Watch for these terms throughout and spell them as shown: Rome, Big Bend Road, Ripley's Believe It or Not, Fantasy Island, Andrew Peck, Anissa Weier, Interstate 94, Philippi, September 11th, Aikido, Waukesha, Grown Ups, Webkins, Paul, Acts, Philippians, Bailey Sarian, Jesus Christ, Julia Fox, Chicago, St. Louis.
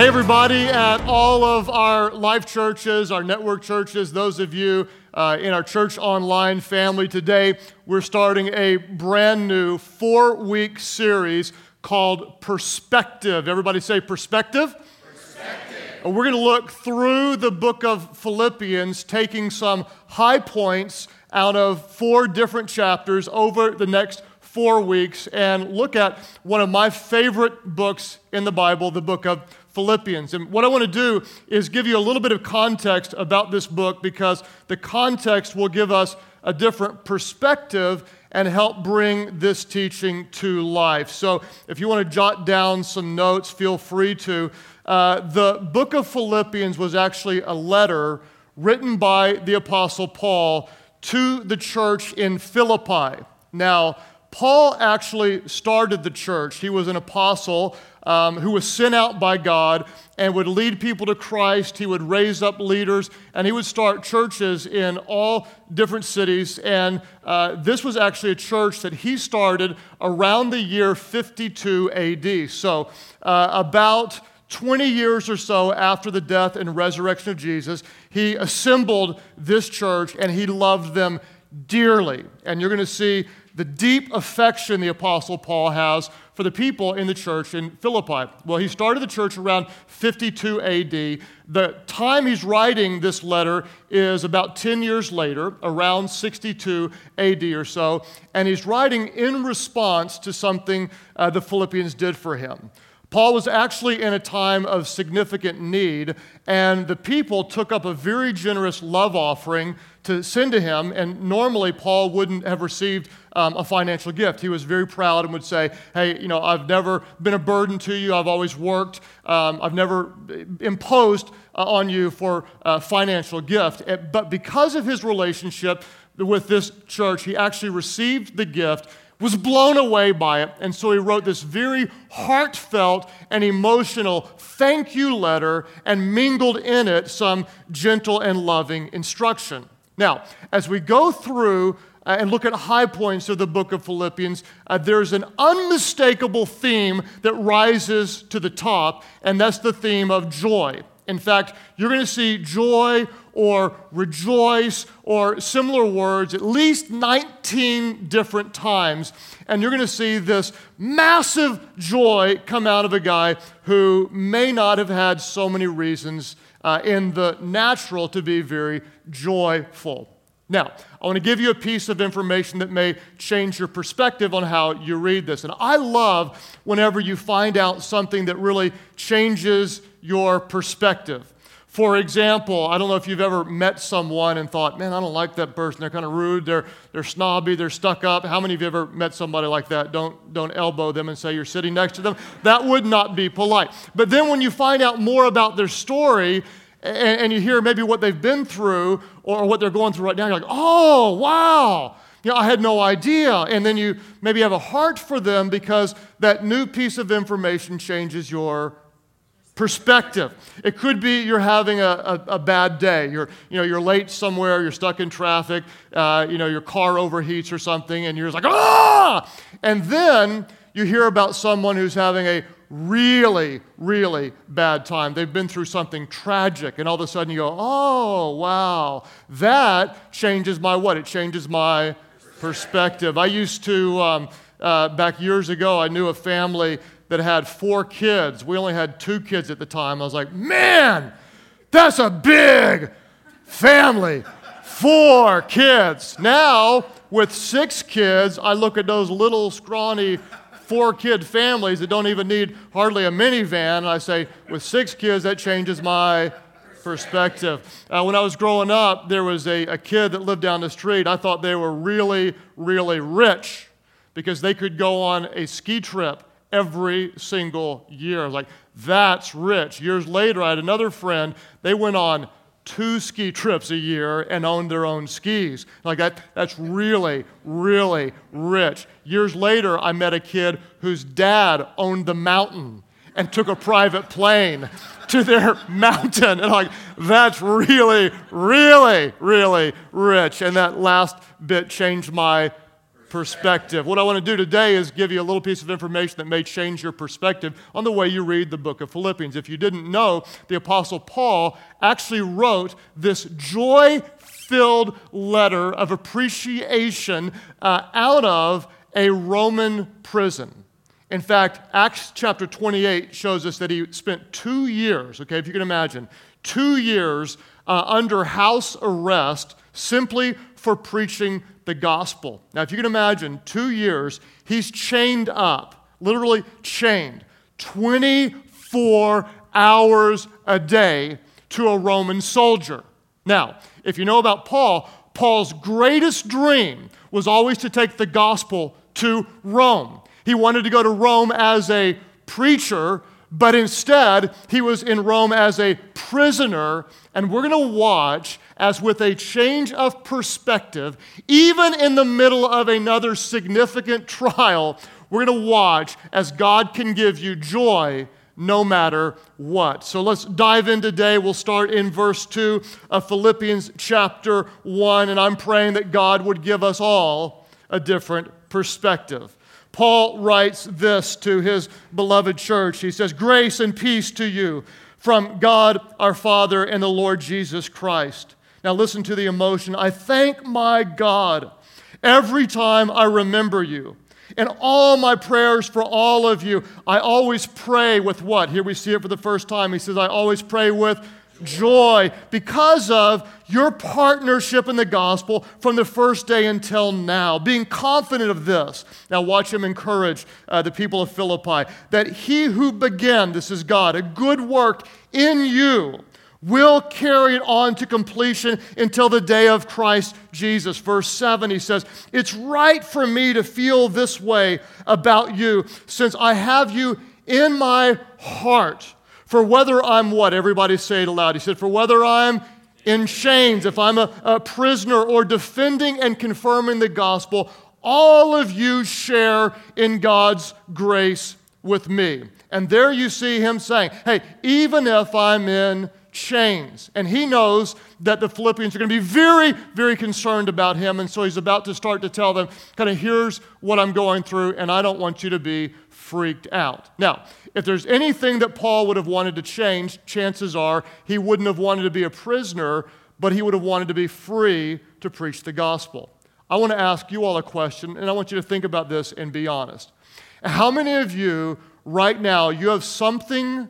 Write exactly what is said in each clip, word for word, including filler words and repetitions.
Hey everybody at all of our life churches, our network churches, those of you uh, in our church online family today, we're starting a brand new four-week series called Perspective. Everybody say Perspective. Perspective. We're going to look through the book of Philippians, taking some high points out of four different chapters over the next four weeks and look at one of my favorite books in the Bible, the book of Philippians. And what I want to do is give you a little bit of context about this book because the context will give us a different perspective and help bring this teaching to life. So if you want to jot down some notes, feel free to. Uh, the book of Philippians was actually a letter written by the Apostle Paul to the church in Philippi. Now, Paul actually started the church. He was an apostle um, who was sent out by God and would lead people to Christ. He would raise up leaders, and he would start churches in all different cities. And uh, this was actually a church that he started around the year fifty-two A D. So uh, about twenty years or so after the death and resurrection of Jesus, he assembled this church, and he loved them dearly. And you're going to see the deep affection the Apostle Paul has for the people in the church in Philippi. Well, he started the church around fifty-two A D. The time he's writing this letter is about ten years later, around sixty-two A D or so, and he's writing in response to something uh, the Philippians did for him. Paul was actually in a time of significant need, and the people took up a very generous love offering to send to him, and normally Paul wouldn't have received um, a financial gift. He was very proud and would say, hey, you know, I've never been a burden to you. I've always worked. Um, I've never imposed uh, on you for a financial gift. But because of his relationship with this church, he actually received the gift, was blown away by it, and so he wrote this very heartfelt and emotional thank you letter and mingled in it some gentle and loving instruction. Now, as we go through uh, and look at high points of the book of Philippians, uh, there's an unmistakable theme that rises to the top, and that's the theme of joy. In fact, you're going to see joy or rejoice or similar words at least nineteen different times. And you're going to see this massive joy come out of a guy who may not have had so many reasons uh, in the natural to be very joyful. Now, I want to give you a piece of information that may change your perspective on how you read this. And I love whenever you find out something that really changes your perspective. For example, I don't know if you've ever met someone and thought, man, I don't like that person. They're kind of rude. They're they're snobby. They're stuck up. How many of you ever met somebody like that? Don't, don't elbow them and say you're sitting next to them. That would not be polite. But then when you find out more about their story and, and you hear maybe what they've been through or what they're going through right now, you're like, oh, wow. You know, I had no idea. And then you maybe have a heart for them because that new piece of information changes your perspective. It could be you're having a, a, a bad day. You're you know you're late somewhere. You're stuck in traffic. Uh, you know your car overheats or something, and you're just like ah. And then you hear about someone who's having a really really bad time. They've been through something tragic, and all of a sudden you go oh wow. That changes my what? It changes my perspective. I used to um, uh, back years ago. I knew a family that had four kids. We only had two kids at the time. I was like, man, that's a big family, four kids. Now, with six kids, I look at those little scrawny four-kid families that don't even need hardly a minivan, and I say, with six kids, that changes my perspective. Uh, when I was growing up, there was a, a kid that lived down the street. I thought they were really, really rich because they could go on a ski trip every single year. I was like, that's rich. Years later, I had another friend. They went on two ski trips a year and owned their own skis. Like that, that's really, really rich. Years later, I met a kid whose dad owned the mountain and took a private plane to their mountain. And I'm like, that's really, really, really rich. And that last bit changed my perspective. What I want to do today is give you a little piece of information that may change your perspective on the way you read the book of Philippians. If you didn't know, the Apostle Paul actually wrote this joy-filled letter of appreciation uh, out of a Roman prison. In fact, Acts chapter twenty-eight shows us that he spent two years, okay, if you can imagine, two years uh, under house arrest simply for preaching the gospel. Now, if you can imagine, two years, he's chained up, literally chained, twenty-four hours a day to a Roman soldier. Now, if you know about Paul, Paul's greatest dream was always to take the gospel to Rome. He wanted to go to Rome as a preacher, but instead he was in Rome as a prisoner. And we're going to watch as, with a change of perspective, even in the middle of another significant trial, we're going to watch as God can give you joy no matter what. So let's dive in today. We'll start in verse two of Philippians chapter one, and I'm praying that God would give us all a different perspective. Paul writes this to his beloved church. He says, "Grace and peace to you from God our Father and the Lord Jesus Christ." Now listen to the emotion. "I thank my God every time I remember you. In all my prayers for all of you, I always pray with" what? Here we see it for the first time. He says, "I always pray with joy because of your partnership in the gospel from the first day until now, being confident of this." Now watch him encourage uh, the people of Philippi, "that he who began," this is God, "a good work in you will carry it on to completion until the day of Christ Jesus." Verse seven, he says, "It's right for me to feel this way about you, since I have you in my heart. For whether I'm" what? Everybody say it aloud. He said, "For whether I'm in chains, if I'm a, a prisoner, or defending and confirming the gospel, all of you share in God's grace with me." And there you see him saying, hey, even if I'm in chains. And he knows that the Philippians are going to be very, very concerned about him. And so he's about to start to tell them, kind of, here's what I'm going through, and I don't want you to be freaked out. Now, if there's anything that Paul would have wanted to change, chances are he wouldn't have wanted to be a prisoner, but he would have wanted to be free to preach the gospel. I want to ask you all a question, and I want you to think about this and be honest. How many of you right now, you have something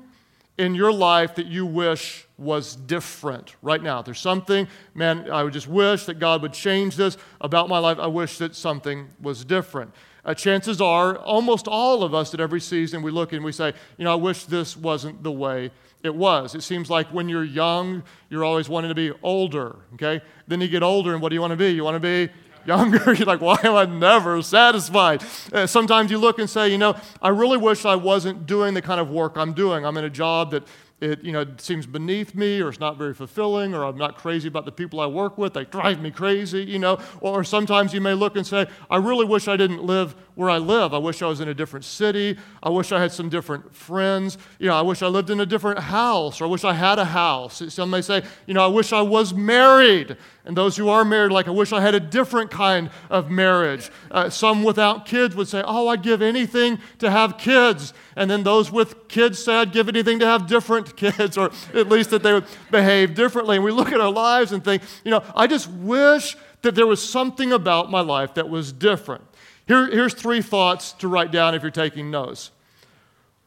in your life that you wish was different right now? There's something, man, I would just wish that God would change this about my life. I wish that something was different. Uh, chances are, almost all of us at every season, we look and we say, you know, I wish this wasn't the way it was. It seems like when you're young, you're always wanting to be older, okay? Then you get older, and what do you want to be? You want to be younger? You're like, why am I never satisfied? Uh, sometimes you look and say, you know, I really wish I wasn't doing the kind of work I'm doing. I'm in a job that It you know it seems beneath me, or it's not very fulfilling, or I'm not crazy about the people I work with. They drive me crazy, you know. Or, or sometimes you may look and say, I really wish I didn't live where I live. I wish I was in a different city. I wish I had some different friends. You know, I wish I lived in a different house, or I wish I had a house. Some may say, you know, I wish I was married. And those who are married, like, I wish I had a different kind of marriage. Uh, some without kids would say, oh, I'd give anything to have kids. And then those with kids say, I'd give anything to have different kids, or at least that they would behave differently. And we look at our lives and think, you know, I just wish that there was something about my life that was different. Here, here's three thoughts to write down if you're taking notes.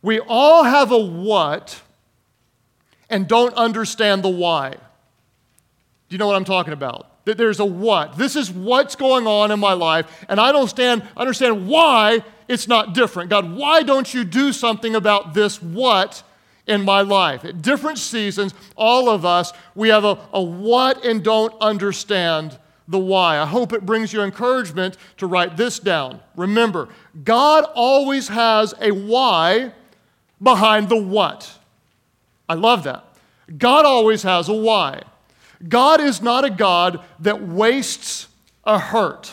We all have a what and don't understand the why. You know what I'm talking about? That there's a what. This is what's going on in my life, and I don't stand, understand why it's not different. God, why don't you do something about this what in my life? At different seasons, all of us, we have a, a what and don't understand the why. I hope it brings you encouragement to write this down. Remember, God always has a why behind the what. I love that. God always has a why. God is not a God that wastes a hurt.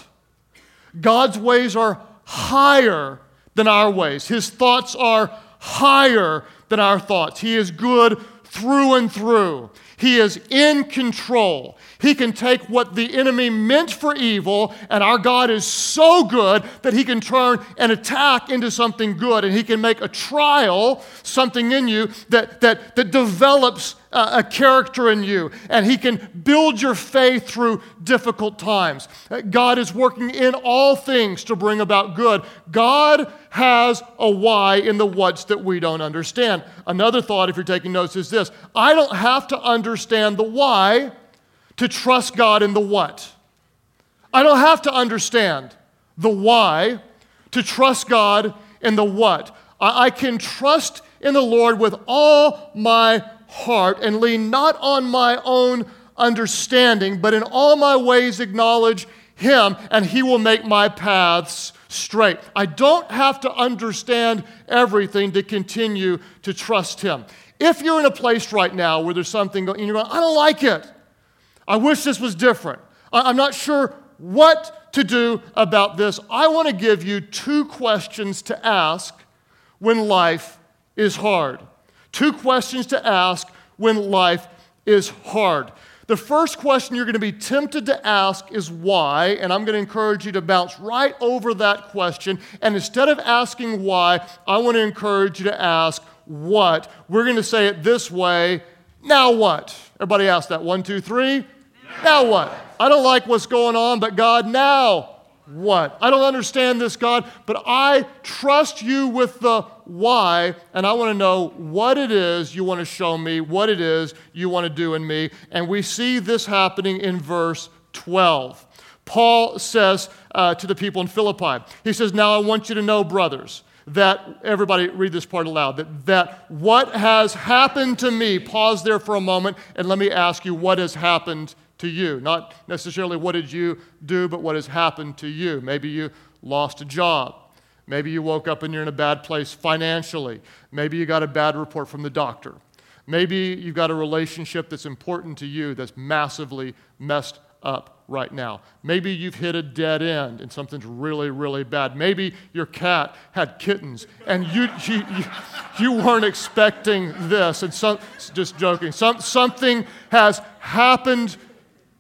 God's ways are higher than our ways. His thoughts are higher than our thoughts. He is good through and through. He is in control. He can take what the enemy meant for evil, and our God is so good that he can turn an attack into something good, and he can make a trial, something in you that, that, that develops a character in you, and he can build your faith through difficult times. God is working in all things to bring about good. God has a why in the what's that we don't understand. Another thought, if you're taking notes, is this: I don't have to understand the why to trust God in the what. I don't have to understand the why to trust God in the what. I can trust in the Lord with all my heart and lean not on my own understanding, but in all my ways acknowledge him, and he will make my paths straight. I don't have to understand everything to continue to trust him. If you're in a place right now where there's something going, and you're going, I don't like it. I wish this was different. I'm not sure what to do about this. I want to give you two questions to ask when life is hard. Two questions to ask when life is hard. The first question you're going to be tempted to ask is why, and I'm going to encourage you to bounce right over that question. And instead of asking why, I want to encourage you to ask what. We're going to say it this way: now what? Everybody ask that. One, two, three. Now, now what? I don't like what's going on, but God, now what? I don't understand this, God, but I trust you with the why, and I want to know what it is you want to show me, what it is you want to do in me. And we see this happening in verse twelve. Paul says uh, to the people in Philippi, he says, now I want you to know, brothers, that, everybody read this part aloud, that, that what has happened to me, pause there for a moment, and let me ask you what has happened to you. Not necessarily what did you do, but what has happened to you. Maybe you lost a job. Maybe you woke up and you're in a bad place financially. Maybe you got a bad report from the doctor. Maybe you've got a relationship that's important to you that's massively messed up right now. Maybe you've hit a dead end and something's really, really bad. Maybe your cat had kittens and you you, you, you weren't expecting this. And some, just joking, some, something has happened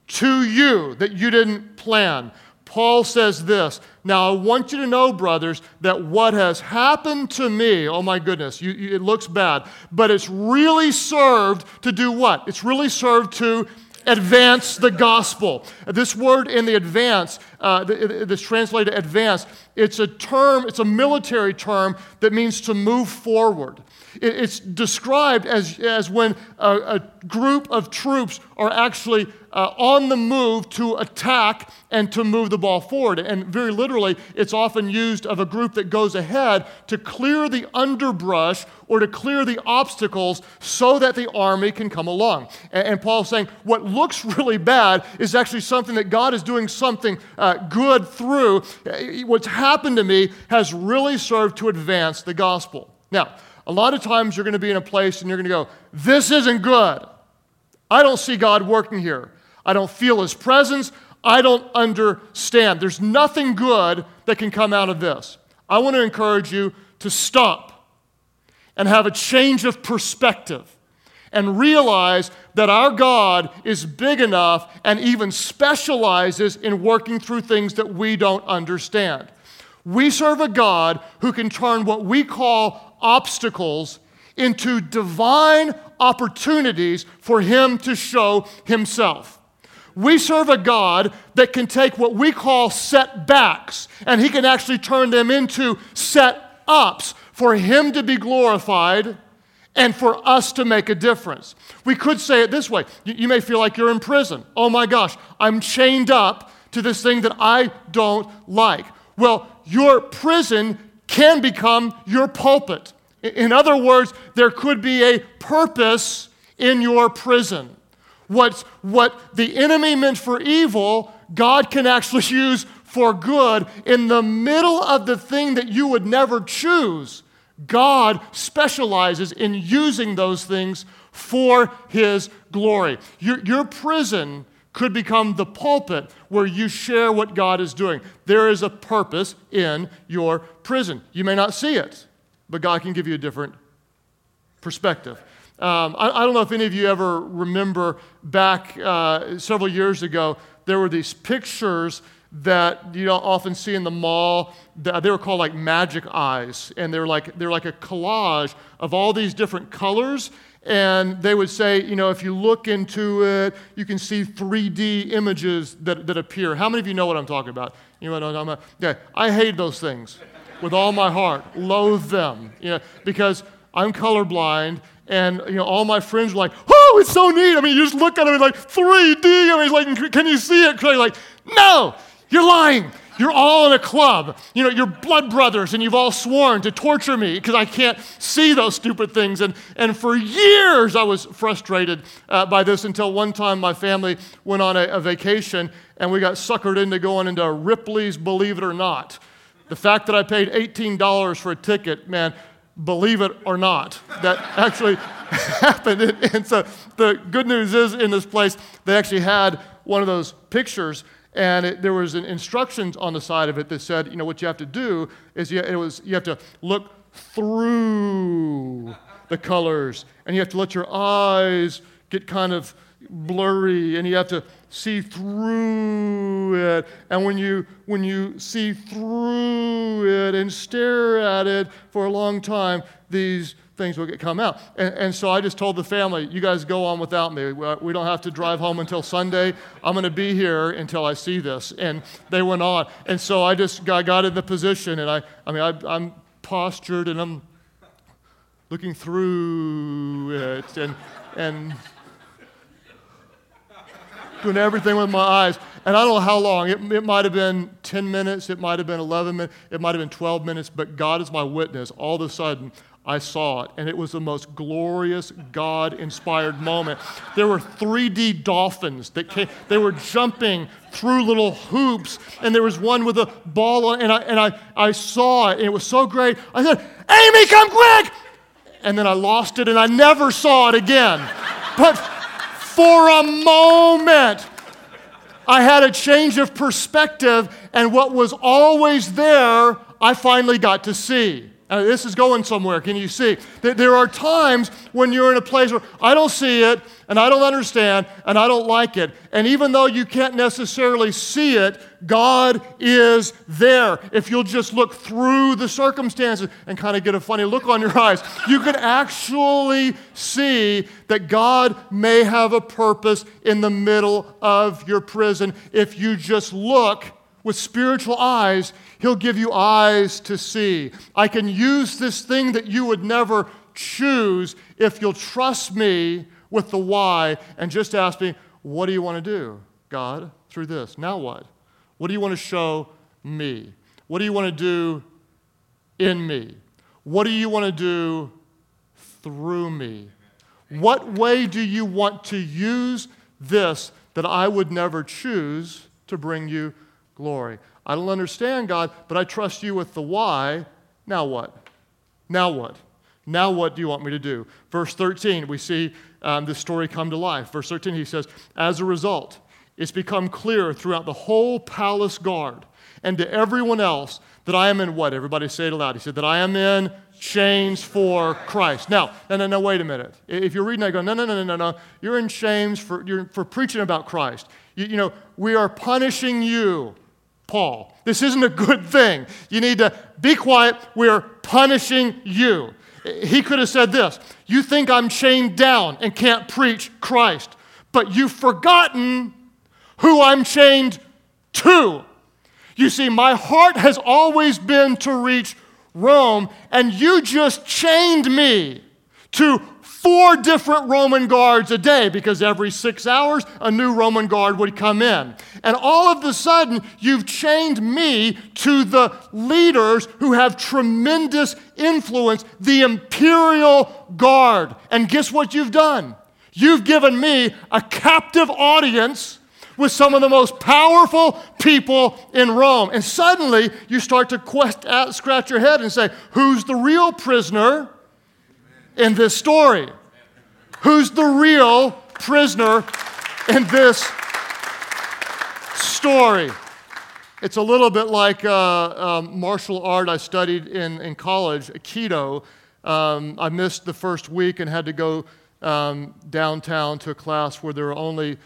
to you that you didn't plan. Paul says this, now I want you to know, brothers, that what has happened to me, oh my goodness, you, you, it looks bad, but it's really served to do what? It's really served to advance the gospel. This word in the advance, uh, this translated advance, it's a term, it's a military term that means to move forward. It's described as, as when a, a group of troops are actually uh, on the move to attack and to move the ball forward. And very literally, it's often used of a group that goes ahead to clear the underbrush or to clear the obstacles so that the army can come along. And, and Paul's saying, what looks really bad is actually something that God is doing something uh, good through. What's happened to me has really served to advance the gospel. Now, a lot of times you're going to be in a place and you're going to go, this isn't good. I don't see God working here. I don't feel his presence. I don't understand. There's nothing good that can come out of this. I want to encourage you to stop and have a change of perspective and realize that our God is big enough and even specializes in working through things that we don't understand. We serve a God who can turn what we call obstacles into divine opportunities for him to show himself. We serve a God that can take what we call setbacks, and he can actually turn them into set-ups for him to be glorified and for us to make a difference. We could say it this way. You may feel like you're in prison. Oh my gosh, I'm chained up to this thing that I don't like. Well, your prison can become your pulpit. In other words, there could be a purpose in your prison. What's, what the enemy meant for evil, God can actually use for good. In the middle of the thing that you would never choose, God specializes in using those things for his glory. Your, your prison could become the pulpit where you share what God is doing. There is a purpose in your prison. You may not see it, but God can give you a different perspective. Um, I, I don't know if any of you ever remember back uh, several years ago, there were these pictures that you don't often see in the mall. They were called like magic eyes, and they're like they're like a collage of all these different colors. And they would say, you know, if you look into it, you can see three D images that, that appear. How many of you know what I'm talking about? You know what I'm talking about? Yeah, I hate those things with all my heart. Loathe them, you know, because I'm colorblind. And, you know, all my friends were like, oh, it's so neat. I mean, you just look at it and like, three D. I mean, like, can you see it? You're like, no, you're lying. You're all in a club. You know, you're blood brothers, and you've all sworn to torture me because I can't see those stupid things. And and for years, I was frustrated uh, by this until one time my family went on a, a vacation, and we got suckered into going into Ripley's Believe It or Not. The fact that I paid eighteen dollars for a ticket, man, believe it or not, that actually happened. And so the good news is, in this place, they actually had one of those pictures, and it, there was an instructions on the side of it that said, you know, what you have to do is you, it was, you have to look through the colors, and you have to let your eyes get kind of blurry, and you have to see through it, and when you when you see through it and stare at it for a long time, these things will come out. And, and so I just told the family, you guys go on without me. We don't have to drive home until Sunday. I'm going to be here until I see this. And they went on. And so I just got, got in the position, and I I mean, I, I'm postured, and I'm looking through it, and and... doing everything with my eyes. And I don't know how long. It, it might have been ten minutes. It might have been eleven minutes. It might have been twelve minutes. But God is my witness. All of a sudden, I saw it. And it was the most glorious, God-inspired moment. There were three D dolphins that came. They were jumping through little hoops. And there was one with a ball on it. And I, and I, I saw it. And it was so great. I said, Amy, come quick! And then I lost it, and I never saw it again. But... for a moment, I had a change of perspective, and what was always there, I finally got to see. Now, this is going somewhere. Can you see? There are times when you're in a place where I don't see it, and I don't understand, and I don't like it. And even though you can't necessarily see it, God is there. If you'll just look through the circumstances and kind of get a funny look on your eyes, you can actually see that God may have a purpose in the middle of your prison. If you just look with spiritual eyes, He'll give you eyes to see. I can use this thing that you would never choose if you'll trust me with the why and just ask me, what do you want to do, God, through this? Now what? What do you want to show me? What do you want to do in me? What do you want to do through me? What way do you want to use this that I would never choose to bring you glory? I don't understand, God, but I trust you with the why. Now what? Now what? Now what do you want me to do? Verse thirteen, we see um, this story come to life. Verse thirteen, he says, as a result, it's become clear throughout the whole palace guard and to everyone else that I am in what? Everybody say it aloud. He said that I am in chains for Christ. Now, no, no, no, wait a minute. If you're reading that, go, no, no, no, no, no, no. You're in chains for, you're, for preaching about Christ. You, you know, we are punishing you, Paul. This isn't a good thing. You need to be quiet. We're punishing you. He could have said this. You think I'm chained down and can't preach Christ, but you've forgotten who I'm chained to. You see, my heart has always been to reach Rome, and you just chained me to four different Roman guards a day, because every six hours a new Roman guard would come in. And all of a sudden, you've chained me to the leaders who have tremendous influence, the imperial guard. And guess what you've done? You've given me a captive audience with some of the most powerful people in Rome. And suddenly, you start to quest out, scratch your head and say, who's the real prisoner in this story? Who's the real prisoner in this story? It's a little bit like uh, um, martial art I studied in, in college, Aikido. Um, I missed the first week and had to go um, downtown to a class where there were only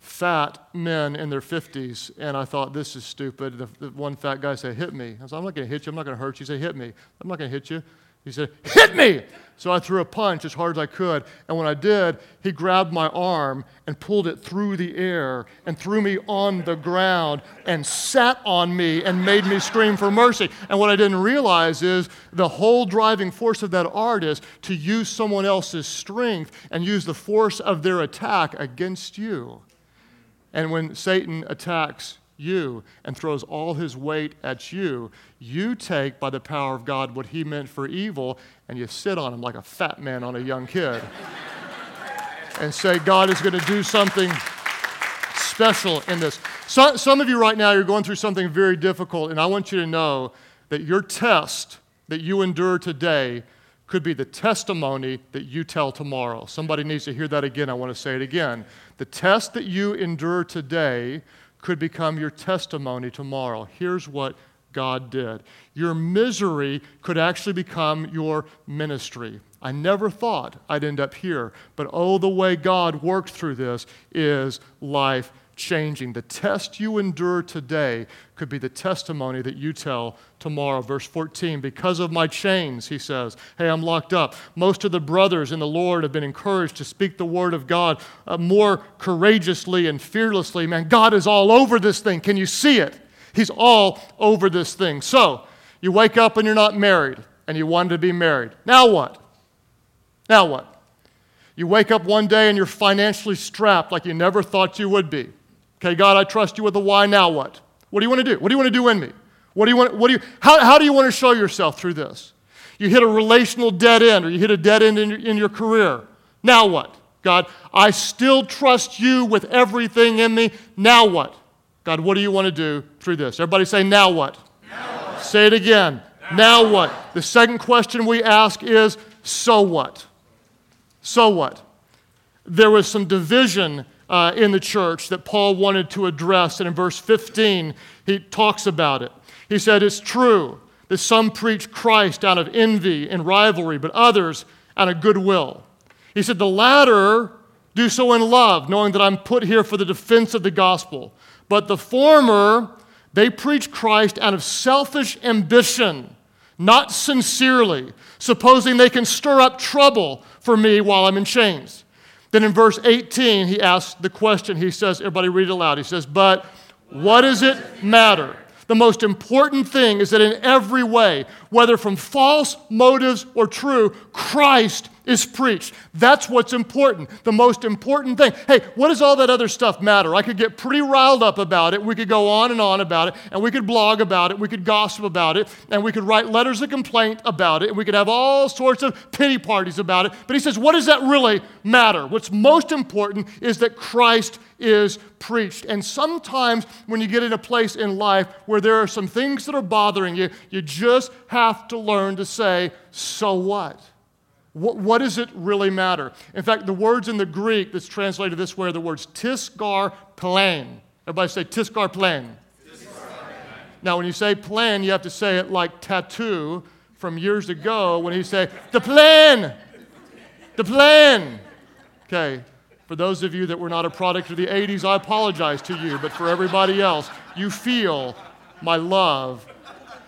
fat men in their fifties, and I thought, this is stupid. The, the one fat guy said, hit me. I said, I'm not going to hit you. I'm not going to hurt you. He said, hit me. I'm not going to hit you. He said, hit me. So I threw a punch as hard as I could, and when I did, he grabbed my arm and pulled it through the air and threw me on the ground and sat on me and made me scream for mercy. And what I didn't realize is the whole driving force of that art is to use someone else's strength and use the force of their attack against you. And when Satan attacks you and throws all his weight at you, you take by the power of God what he meant for evil, and you sit on him like a fat man on a young kid and say, God is going to do something special in this. So, some of you right now, you're going through something very difficult, and I want you to know that your test that you endure today could be the testimony that you tell tomorrow. Somebody needs to hear that again. I want to say it again. The test that you endure today could become your testimony tomorrow. Here's what God did. Your misery could actually become your ministry. I never thought I'd end up here, but oh, the way God worked through this is life-changing. The test you endure today could be the testimony that you tell tomorrow. Verse fourteen, because of my chains, he says, hey, I'm locked up. Most of the brothers in the Lord have been encouraged to speak the word of God uh, more courageously and fearlessly. Man, God is all over this thing. Can you see it? He's all over this thing. So you wake up and you're not married and you wanted to be married. Now what? Now what? You wake up one day and you're financially strapped like you never thought you would be. Okay, God, I trust you with a why. Now what? What do you want to do? What do you want to do in me? What do you want? What do you? How, how do you want to show yourself through this? You hit a relational dead end, or you hit a dead end in your, in your career. Now what? God, I still trust you with everything in me. Now what? God, what do you want to do through this? Everybody say, now what? Now what? Say it again. Now, now what? The second question we ask is, so what? So what? There was some division uh, in the church that Paul wanted to address, and in verse fifteen, he talks about it. He said, it's true that some preach Christ out of envy and rivalry, but others out of goodwill. He said, the latter do so in love, knowing that I'm put here for the defense of the gospel. But the former, they preach Christ out of selfish ambition, not sincerely, supposing they can stir up trouble for me while I'm in chains. Then in verse eighteen, he asks the question. He says, everybody read it aloud. He says, but what does it matter? The most important thing is that in every way, whether from false motives or true, Christ is preached. That's what's important, the most important thing. Hey, what does all that other stuff matter? I could get pretty riled up about it. We could go on and on about it, and we could blog about it, we could gossip about it, and we could write letters of complaint about it, and we could have all sorts of pity parties about it. But he says, what does that really matter? What's most important is that Christ is preached. And sometimes when you get in a place in life where there are some things that are bothering you, you just have to learn to say, so what? What, what does it really matter? In fact, the words in the Greek that's translated this way are the words tiskar plan. Everybody say tiskar plan. Now, when you say plan, you have to say it like tattoo from years ago when he said, the plan, the plan. Okay. For those of you that were not a product of the eighties, I apologize to you, but for everybody else, you feel my love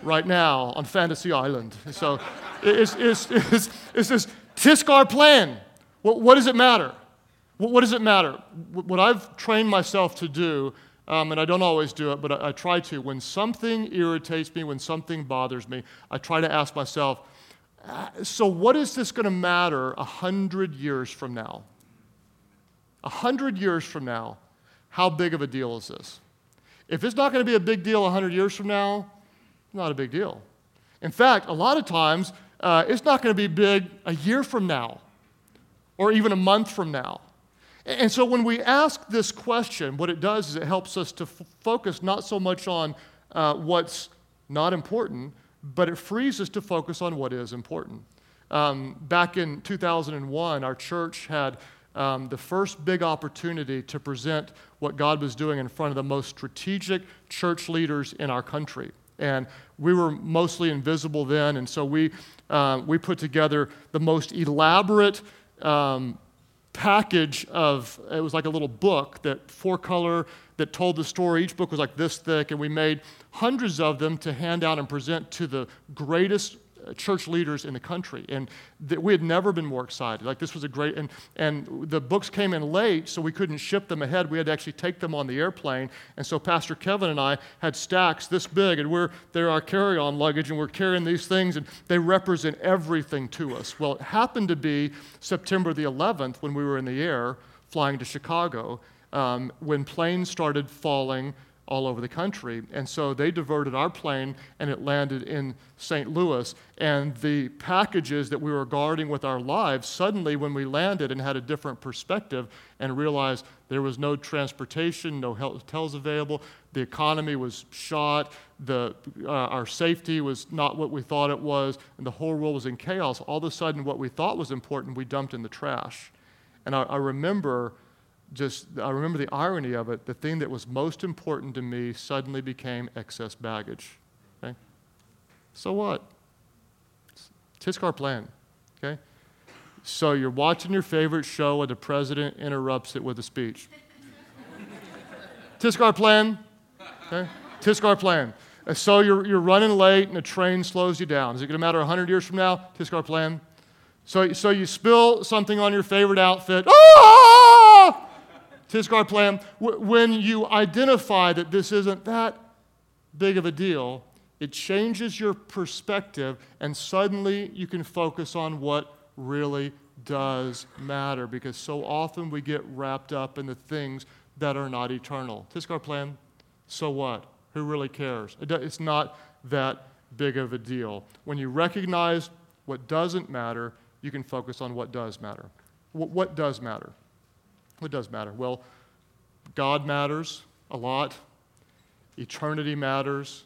right now on Fantasy Island. So it's, it's, it's, it's this tiskar plan. What, what does it matter? What, what does it matter? What I've trained myself to do, um, and I don't always do it, but I, I try to, when something irritates me, when something bothers me, I try to ask myself, so what is this going to matter a hundred years from now? A hundred years from now, how big of a deal is this? If it's not going to be a big deal a hundred years from now, not a big deal. In fact, a lot of times, uh, it's not going to be big a year from now or even a month from now. And so when we ask this question, what it does is it helps us to f- focus not so much on uh, what's not important, but it frees us to focus on what is important. Um, back in two thousand one, our church had Um, the first big opportunity to present what God was doing in front of the most strategic church leaders in our country. And we were mostly invisible then, and so we uh, we put together the most elaborate um, package of, it was like a little book, that four color, that told the story. Each book was like this thick, and we made hundreds of them to hand out and present to the greatest church leaders in the country. And th- we had never been more excited. Like, this was a great, and and the books came in late, so we couldn't ship them ahead. We had to actually take them on the airplane. And so Pastor Kevin and I had stacks this big, and we're, they're our carry-on luggage, and we're carrying these things, and they represent everything to us. Well, it happened to be September the eleventh when we were in the air flying to Chicago, um, when planes started falling all over the country. And so they diverted our plane, and it landed in Saint Louis. And the packages that we were guarding with our lives, suddenly when we landed and had a different perspective and realized there was no transportation, no hotels available, the economy was shot, the uh, our safety was not what we thought it was, and the whole world was in chaos. All of a sudden, what we thought was important, we dumped in the trash. And I, I remember Just, I remember the irony of it. The thing that was most important to me suddenly became excess baggage. Okay? So what? Tisk our plan. Okay? So you're watching your favorite show, and the president interrupts it with a speech. Tisk our plan. Okay? Tisk our plan. So you're you're running late, and the train slows you down. Is it going to matter one hundred years from now? Tisk our plan. So so you spill something on your favorite outfit. Oh! Tisk our plan. When you identify that this isn't that big of a deal, it changes your perspective, and suddenly you can focus on what really does matter, because so often we get wrapped up in the things that are not eternal. Tisk our plan. So what? Who really cares? It's not that big of a deal. When you recognize what doesn't matter, you can focus on what does matter. What does matter? What does matter? Well, God matters a lot. Eternity matters.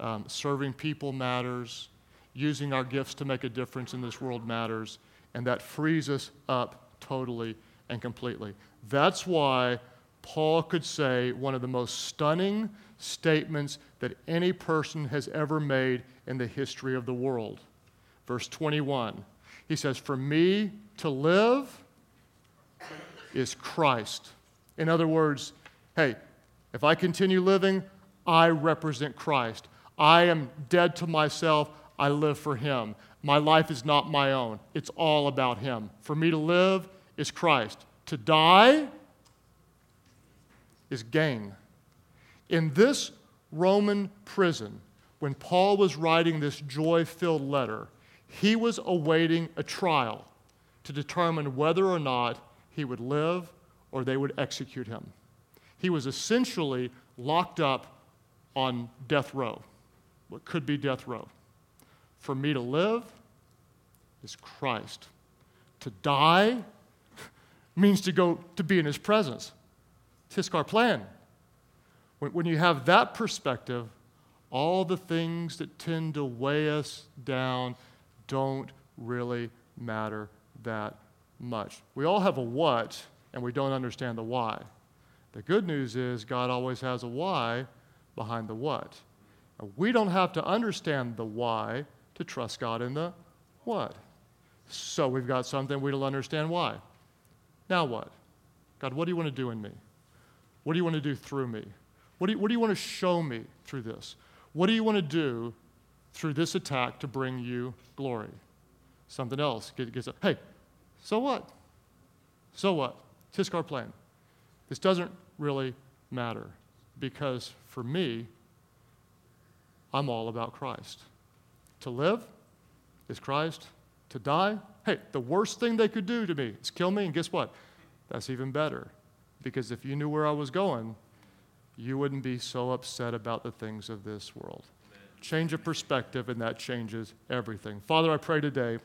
Um, serving people matters. Using our gifts to make a difference in this world matters. And that frees us up totally and completely. That's why Paul could say one of the most stunning statements that any person has ever made in the history of the world. Verse twenty-one, he says, "For me to live is Christ." In other words, hey, if I continue living, I represent Christ. I am dead to myself. I live for Him. My life is not my own. It's all about Him. For me to live is Christ. To die is gain. In this Roman prison, when Paul was writing this joy-filled letter, he was awaiting a trial to determine whether or not he would live or they would execute him. He was essentially locked up on death row, what could be death row. For me to live is Christ. To die means to go to be in His presence. Tisk our plan. When, when you have that perspective, all the things that tend to weigh us down don't really matter that much. We all have a what, and we don't understand the why. The good news is God always has a why behind the what. And we don't have to understand the why to trust God in the what. So we've got something we don't understand why. Now what? God, what do you want to do in me? What do you want to do through me? What do you, what do you want to show me through this? What do you want to do through this attack to bring you glory? Something else gets up. Hey, so what? So what? Tisk our plan. This doesn't really matter, because for me, I'm all about Christ. To live is Christ. To die, hey, the worst thing they could do to me is kill me, and guess what? That's even better, because if you knew where I was going, you wouldn't be so upset about the things of this world. Amen. Change of perspective, and that changes everything. Father, I pray today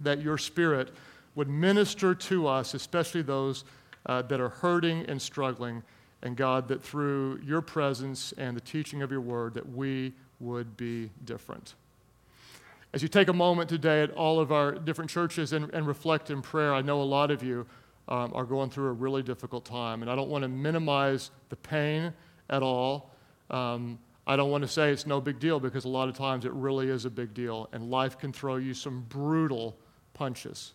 that Your Spirit would minister to us, especially those uh, that are hurting and struggling, and God, that through Your presence and the teaching of Your word, that we would be different. As you take a moment today at all of our different churches and, and reflect in prayer, I know a lot of you um, are going through a really difficult time, and I don't want to minimize the pain at all. Um, I don't want to say it's no big deal, because a lot of times it really is a big deal, and life can throw you some brutal punches.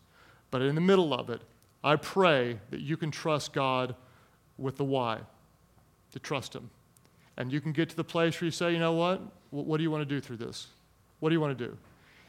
But in the middle of it, I pray that you can trust God with the why, to trust him. And you can get to the place where you say, you know what? What do you want to do through this? What do you want to do?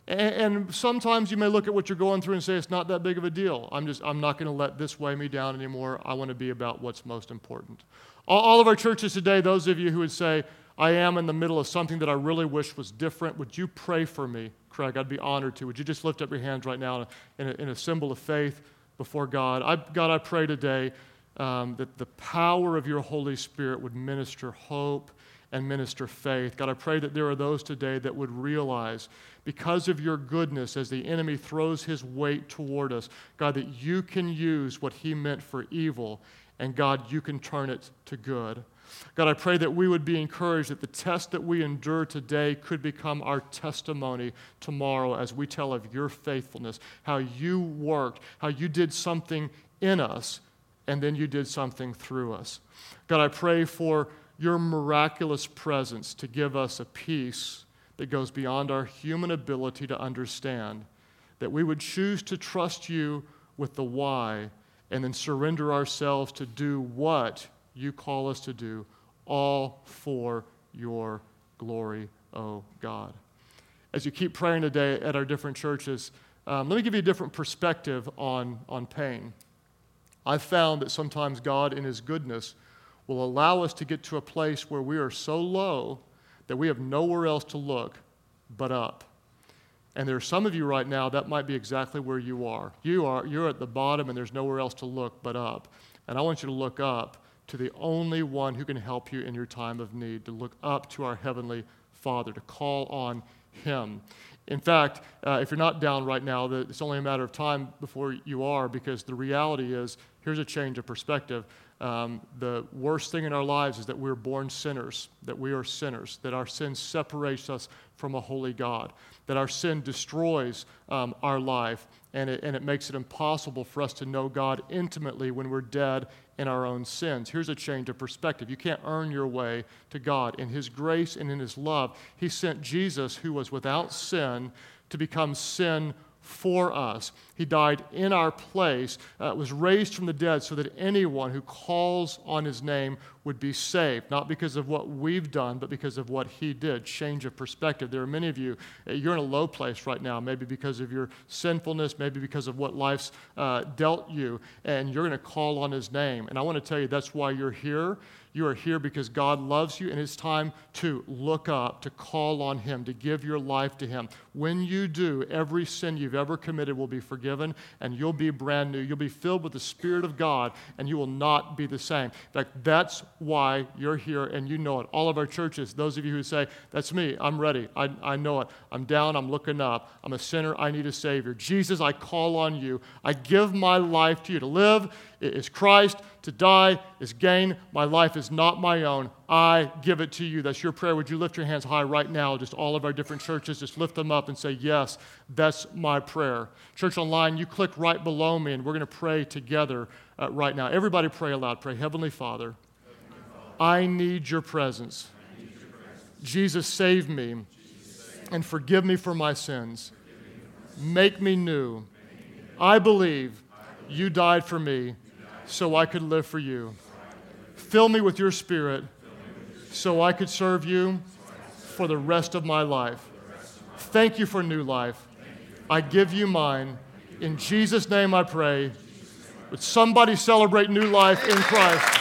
And sometimes you may look at what you're going through and say, it's not that big of a deal. I'm just, I'm not going to let this weigh me down anymore. I want to be about what's most important. All of our churches today, those of you who would say, I am in the middle of something that I really wish was different, would you pray for me, Craig? I'd be honored to. Would you just lift up your hands right now in a, in a symbol of faith before God? I, God, I pray today um, that the power of your Holy Spirit would minister hope and minister faith. God, I pray that there are those today that would realize, because of your goodness, as the enemy throws his weight toward us, God, that you can use what he meant for evil, and God, you can turn it to good. God, I pray that we would be encouraged that the test that we endure today could become our testimony tomorrow as we tell of your faithfulness, how you worked, how you did something in us, and then you did something through us. God, I pray for your miraculous presence to give us a peace that goes beyond our human ability to understand, that we would choose to trust you with the why and then surrender ourselves to do what you call us to do, all for your glory, oh God. As you keep praying today at our different churches, um, let me give you a different perspective on, on pain. I've found that sometimes God in his goodness will allow us to get to a place where we are so low that we have nowhere else to look but up. And there are some of you right now, that might be exactly where you are. You are, you're at the bottom and there's nowhere else to look but up. And I want you to look up to the only one who can help you in your time of need, to look up to our Heavenly Father, to call on him. In fact, uh, if you're not down right now, it's only a matter of time before you are, because the reality is, here's a change of perspective. Um, the worst thing in our lives is that we're born sinners, that we are sinners, that our sin separates us from a holy God, that our sin destroys um, our life, and it, and it makes it impossible for us to know God intimately when we're dead in our own sins. Here's a change of perspective. You can't earn your way to God. In his grace and in his love, he sent Jesus, who was without sin, to become sin for us. He died in our place, uh, was raised from the dead so that anyone who calls on his name would be saved, not because of what we've done, but because of what he did. Change of perspective. There are many of you, you're in a low place right now, maybe because of your sinfulness, maybe because of what life's uh, dealt you, and you're going to call on his name. And I want to tell you, that's why you're here. You are here because God loves you, and it's time to look up, to call on him, to give your life to him. When you do, every sin you've ever committed will be forgiven, and you'll be brand new. You'll be filled with the Spirit of God, and you will not be the same. In fact, that's why you're here, and you know it. All of our churches, those of you who say, that's me, I'm ready, I, I know it. I'm down, I'm looking up. I'm a sinner, I need a Savior. Jesus, I call on you. I give my life to you. To live is Christ, to die is gain. My life is not my own. I give it to you. That's your prayer. Would you lift your hands high right now? Just all of our different churches, just lift them up and say, yes, that's my prayer. Church Online, you click right below me, and we're going to pray together uh, right now. Everybody pray aloud. Pray, Heavenly Father, Heavenly Father, I need your presence. I need your presence. Jesus, save me, Jesus, save me and forgive me for my sins. For my sins. Make me new. Make me new. I believe, I believe you died for me, so I could live for you. Fill me with your Spirit so I could serve you for the rest of my life. Thank you for new life. I give you mine. In Jesus' name I pray. Would somebody celebrate new life in Christ?